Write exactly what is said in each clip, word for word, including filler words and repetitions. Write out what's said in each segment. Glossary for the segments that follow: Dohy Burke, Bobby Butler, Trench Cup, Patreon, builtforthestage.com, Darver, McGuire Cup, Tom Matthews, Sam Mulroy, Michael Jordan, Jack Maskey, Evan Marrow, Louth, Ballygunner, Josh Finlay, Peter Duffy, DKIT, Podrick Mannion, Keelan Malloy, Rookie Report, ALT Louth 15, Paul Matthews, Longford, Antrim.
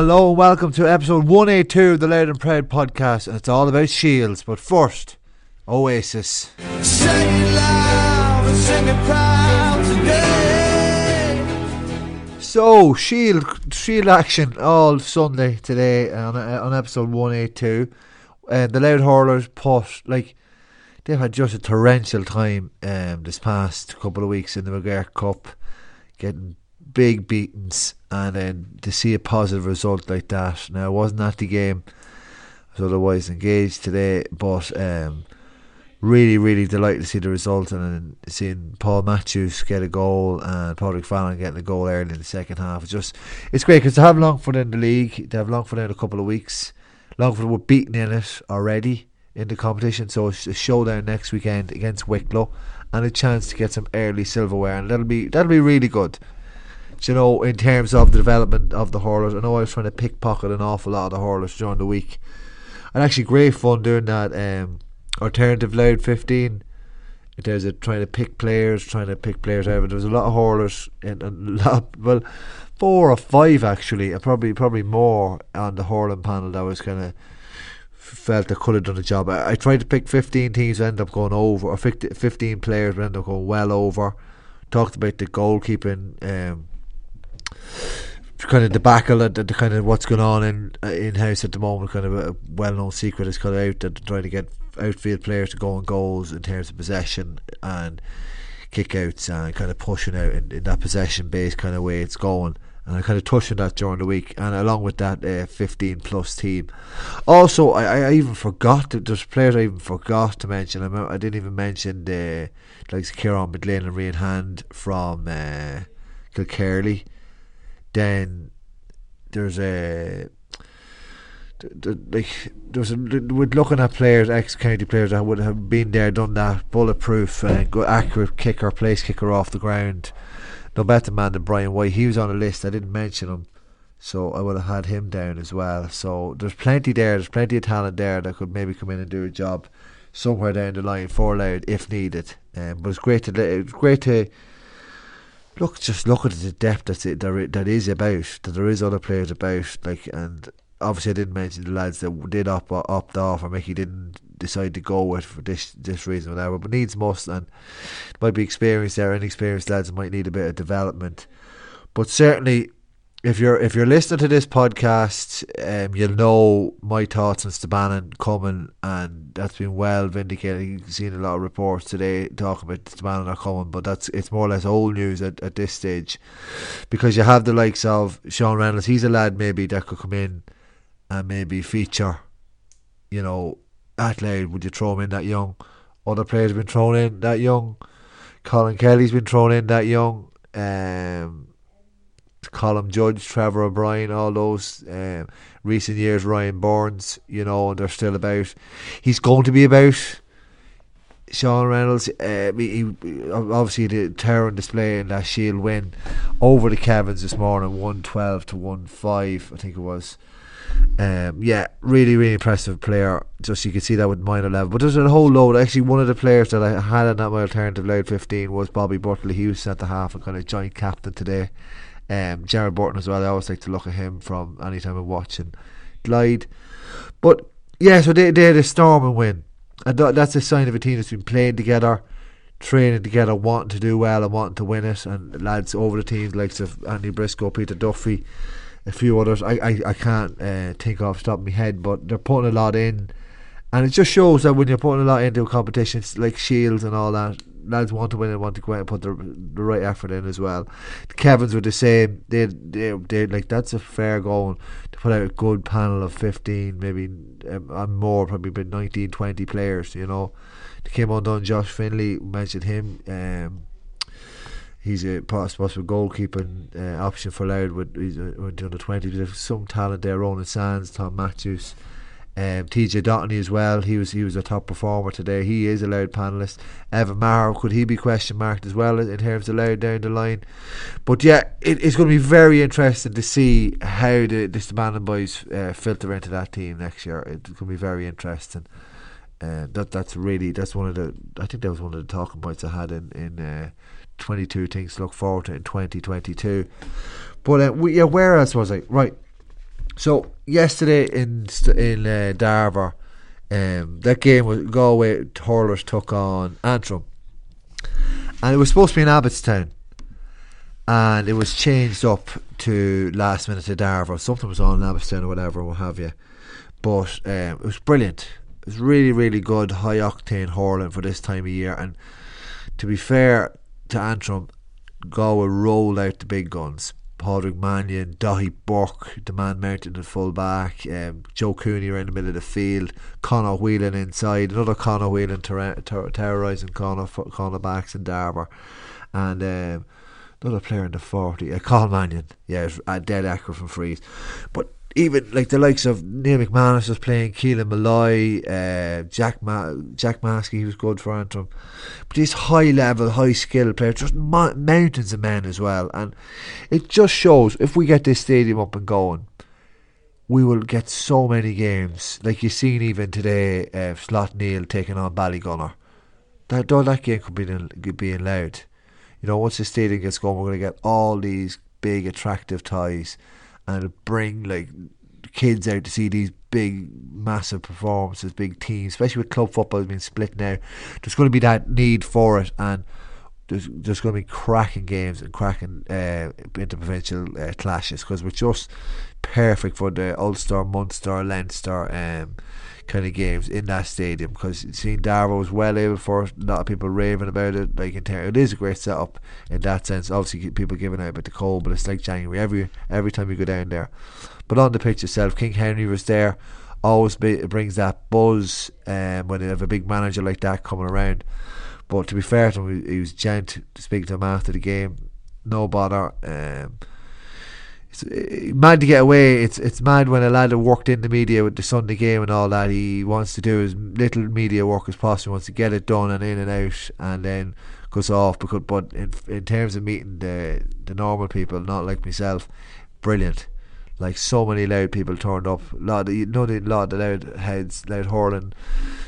Hello and welcome to episode one eighty-two of the Loud and Proud podcast, and it's all about Shields. But first, Oasis. Sing loud and sing it proud today. So, Shield, Shield action all Sunday today on on episode one eighty-two. Uh, the Loud Hurlers put, like, they've had just a torrential time um, this past couple of weeks in the McGuire Cup, getting big beatings, and then uh, to see a positive result like that. Now, I wasn't at the game, I was otherwise engaged today, but um, really, really delighted to see the result, and uh, seeing Paul Matthews get a goal and Patrick Fallon getting a goal early in the second half. It's just, it's great because to have Longford in the league, to have Longford in a couple of weeks. Longford were beaten in it already in the competition, so it's a showdown next weekend against Wicklow, and a chance to get some early silverware, and that'll be that'll be really good. Do you know, in terms of the development of the hurlers, I know I was trying to pickpocket an awful lot of the hurlers during the week, and actually great fun doing that. Um, alternative Loud fifteen, in terms of trying to pick players, trying to pick players out. There was a lot of hurlers, and a lot, well, four or five actually, and probably probably more on the hurling panel that was kind of felt I could have done the job. I, I tried to pick fifteen teams, ended up going over, or fifteen players, ended up going well over. Talked about the goalkeeping. Um, kind of debacle at the, the kind of what's going on in in house at the moment. Kind of a well known secret is cut out that trying to get outfield players to go on goals in terms of possession and kick outs and kind of pushing out in, in that possession based kind of way it's going. And I kind of touched on that during the week, and along with that uh, fifteen plus team. Also, I, I even forgot that there's players I even forgot to mention. I, I didn't even mention the like Ciarán Midlain and Rhian Hand from uh, Kilkerley. Then there's a like there's a, with looking at players, ex-county players that would have been there, done that, bulletproof, uh, good accurate kicker, place kicker off the ground. No better man than Brian White. He was on a list. I didn't mention him, so I would have had him down as well. So there's plenty there. There's plenty of talent there that could maybe come in and do a job somewhere down the line for Loud if needed. Um, but it's great to it's great to. Look, just look at the depth that's it, that that is about, that there is other players about, like, and obviously I didn't mention the lads that did opt, opt off, or Mickey didn't decide to go with for this this reason or whatever. But needs must, and might be experience there, inexperienced lads might need a bit of development. But certainly, if you're if you're listening to this podcast, um, you'll know my thoughts on Stabannon coming, and that's been well vindicated. You've seen a lot of reports today talking about Stabannon are coming, but that's it's more or less old news at, at this stage, because you have the likes of Sean Reynolds. He's a lad maybe that could come in and maybe feature. You know, that lad, would you throw him in that young? Other players have been thrown in that young. Colin Kelly's been thrown in that young. Um. Colin Judge, Trevor O'Brien, all those um, recent years, Ryan Burns, you know, and they're still about. He's going to be about. Sean Reynolds, uh, he, he obviously the terror and display in that Shield win over the Kevins this morning, one twelve to one five, I think it was. Um, yeah, really, really impressive player. Just you can see that with minor level, but there's a whole load. Actually, one of the players that I had in that my alternative Loud fifteen was Bobby Butler. He was at the half and kind of joint captain today. Um, Jared Burton as well. I always like to look at him from any time I'm watching Glide. But yeah, so they, they had a storm and win, and th- that's a sign of a team that's been playing together, training together, wanting to do well and wanting to win it. And lads over the teams like Andy Briscoe, Peter Duffy, a few others I, I, I can't uh, think of stop my head, but they're putting a lot in, and it just shows that when you're putting a lot into competitions like Shields and all that, lads want to win and want to go out and put the, the right effort in as well. The Kevins were the same. They, they, they like that's a fair going to put out a good panel of fifteen, maybe um, and more, probably about nineteen, twenty players. You know, they came undone. Josh Finlay, mentioned him. Um, he's a possible goalkeeping uh, option for Loud with the under twenty. There's some talent there. Ronan Sands, Tom Matthews. Um, T J Dotney as well. He was he was a top performer today. He is a Loud panellist. Evan Marrow, could he be question marked as well in terms of Loud down the line? But yeah, it, it's going to be very interesting to see how the, the Stabannon boys uh, filter into that team next year. It's going to be very interesting. Uh, that that's really that's one of the I think that was one of the talking points I had in in uh, twenty-two things to look forward to in twenty twenty-two. But uh, we, yeah, where else was I? Right. So yesterday in in uh, Darver, um, that game was Galway hurlers took on Antrim, and it was supposed to be in Abbottstown, and it was changed up to last minute to Darver. Something was on in Abbottstown or whatever, what have you. But um, it was brilliant. It was really, really good, high octane hurling for this time of year. And to be fair to Antrim, Galway rolled out the big guns. Podrick Mannion, Dohy Burke, the man mounted at full back, um, Joe Cooney around the middle of the field, Conor Whelan inside, another Conor Whelan ter- ter- terrorising Conor, Conor backs in Darver, and um, another player in the forty, uh, Colin Mannion, yeah, a dead accurate from freeze. But even like the likes of Neil McManus was playing, Keelan Malloy, uh, Jack Ma- Jack Maskey, he was good for Antrim. But these high level, high skilled players, just ma- mountains of men as well. And it just shows if we get this stadium up and going, we will get so many games. Like you've seen even today, uh, Slot Neil taking on Ballygunner. That that game could be in, could be in Louth. You know, once the stadium gets going, we're going to get all these big attractive ties. And it'll bring like kids out to see these big, massive performances, big teams, especially with club football being split now. There's going to be that need for it, and there's, there's going to be cracking games and cracking uh, interprovincial uh, clashes, because we're just perfect for the Ulster, Munster, Leinster um, kind of games in that stadium. Because seeing Darver was well able for it, a lot of people raving about it. Like in ter- it is a great setup in that sense. Obviously, people giving out about the cold, but it's like January every every time you go down there. But on the pitch itself, King Henry was there. Always be, it brings that buzz um, when they have a big manager like that coming around. But to be fair to him, he was gent to speak to him after the game. No bother. Um, It's mad to get away. It's it's mad when a lad that worked in the media with the Sunday game and all that, he wants to do as little media work as possible, wants to get it done and in and out, and then goes off. Because, but in in terms of meeting the the normal people, not like myself, brilliant. Like so many Louth people turned up. A lot of, you know, a lot of the Louth heads, Louth hurling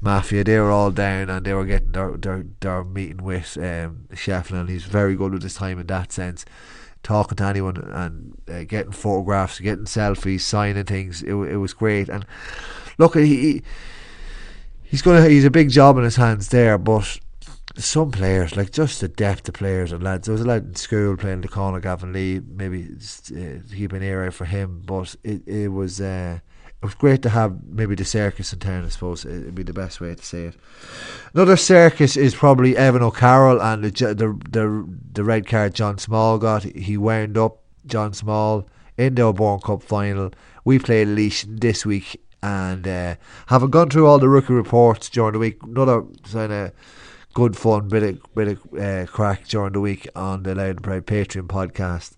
mafia, they were all down and they were getting their their, their meeting with um, Shefflin, and he's very good with his time in that sense. Talking to anyone and uh, getting photographs, getting selfies, signing things. It it was great. And look, he he's gonna he's a big job in his hands there. But some players, like just the depth of players and lads. There was a lad in school playing the corner, Gavin Lee. Maybe uh, keep an ear out for him. But it it was uh, it was great to have maybe the circus in town. I suppose it'd be the best way to say it. Another circus is probably Evan O'Carroll and the the the, the red card John Small got. He wound up John Small in the O'Bourne Cup final. We play Leash this week, and uh, having gone through all the rookie reports during the week, another kind of good fun bit of bit of uh, crack during the week on the Loud and Proud Patreon podcast.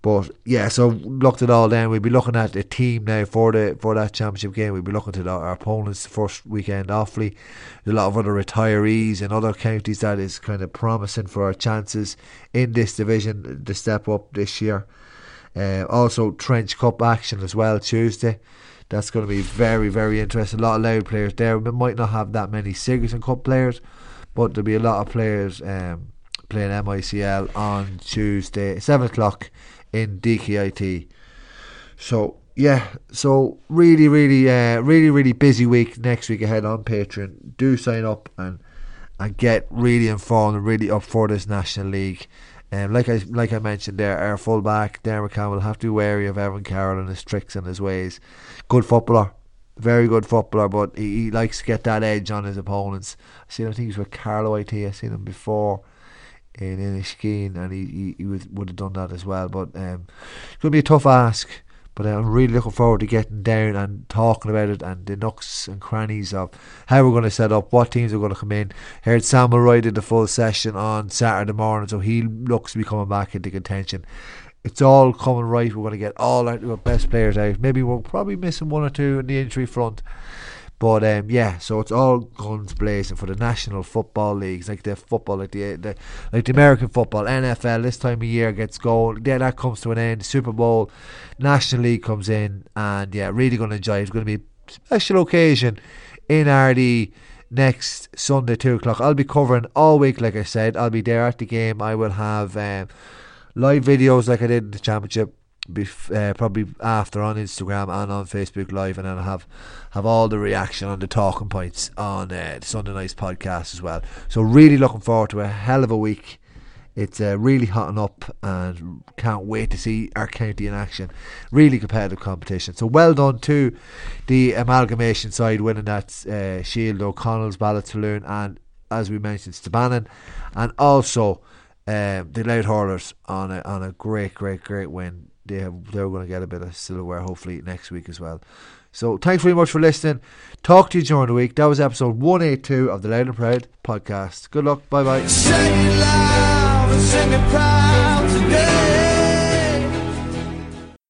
But yeah, so looked it all down. We'll be looking at the team now for the for that championship game. We'll be looking to our opponents the first weekend awfully. There's a lot of other retirees in other counties that is kind of promising for our chances in this division to step up this year. Uh, also Trench Cup action as well Tuesday. That's going to be very, very interesting. A lot of Loud players there. We might not have that many Sigerson Cup players, but there'll be a lot of players um, playing M I C L on Tuesday, seven o'clock. In D K I T. So yeah, so really really uh, really really busy week next week ahead on Patreon. Do sign up and and get really informed and really up for this National League. Um, like I like I mentioned there, our fullback Dermot Campbell, have to be wary of Evan Carroll and his tricks and his ways. Good footballer, very good footballer, but he, he likes to get that edge on his opponents. I seen I think he's with Carlo I T. I seen him before in Inishkeen, and he, he, he would, would have done that as well. But um, it's going to be a tough ask, but I'm really looking forward to getting down and talking about it and the nooks and crannies of how we're going to set up, what teams are going to come in. Heard Sam Mulroy did the full session on Saturday morning, so he looks to be coming back into contention. It's all coming right. We're going to get all our best players out. Maybe we're probably missing one or two in the injury front. But um, yeah, so it's all guns blazing for the national football leagues, like the football, like the, the like the American football, N F L. This time of year gets going. Yeah, that comes to an end. Super Bowl, National League comes in, and yeah, really going to enjoy it. It's going to be a special occasion in R D next Sunday, two o'clock. I'll be covering all week, like I said. I'll be there at the game. I will have um, live videos like I did in the championship. Bef- uh, probably after on Instagram and on Facebook Live, and then I'll have, have all the reaction on the talking points on uh, the Sunday Night's podcast as well. So really looking forward to a hell of a week. It's uh, really hotting up and can't wait to see our county in action. Really competitive competition. So well done to the amalgamation side winning that uh, Shield, O'Connell's, Ballitaloon, and as we mentioned, Stabannon, and also um, the Louth Hurlers on a, on a great great great win. They have, they're going to get a bit of silverware hopefully next week as well. So thanks very much for listening. Talk to you during the week. That was episode one eighty-two of the Loud and Proud podcast. Good luck. Bye bye.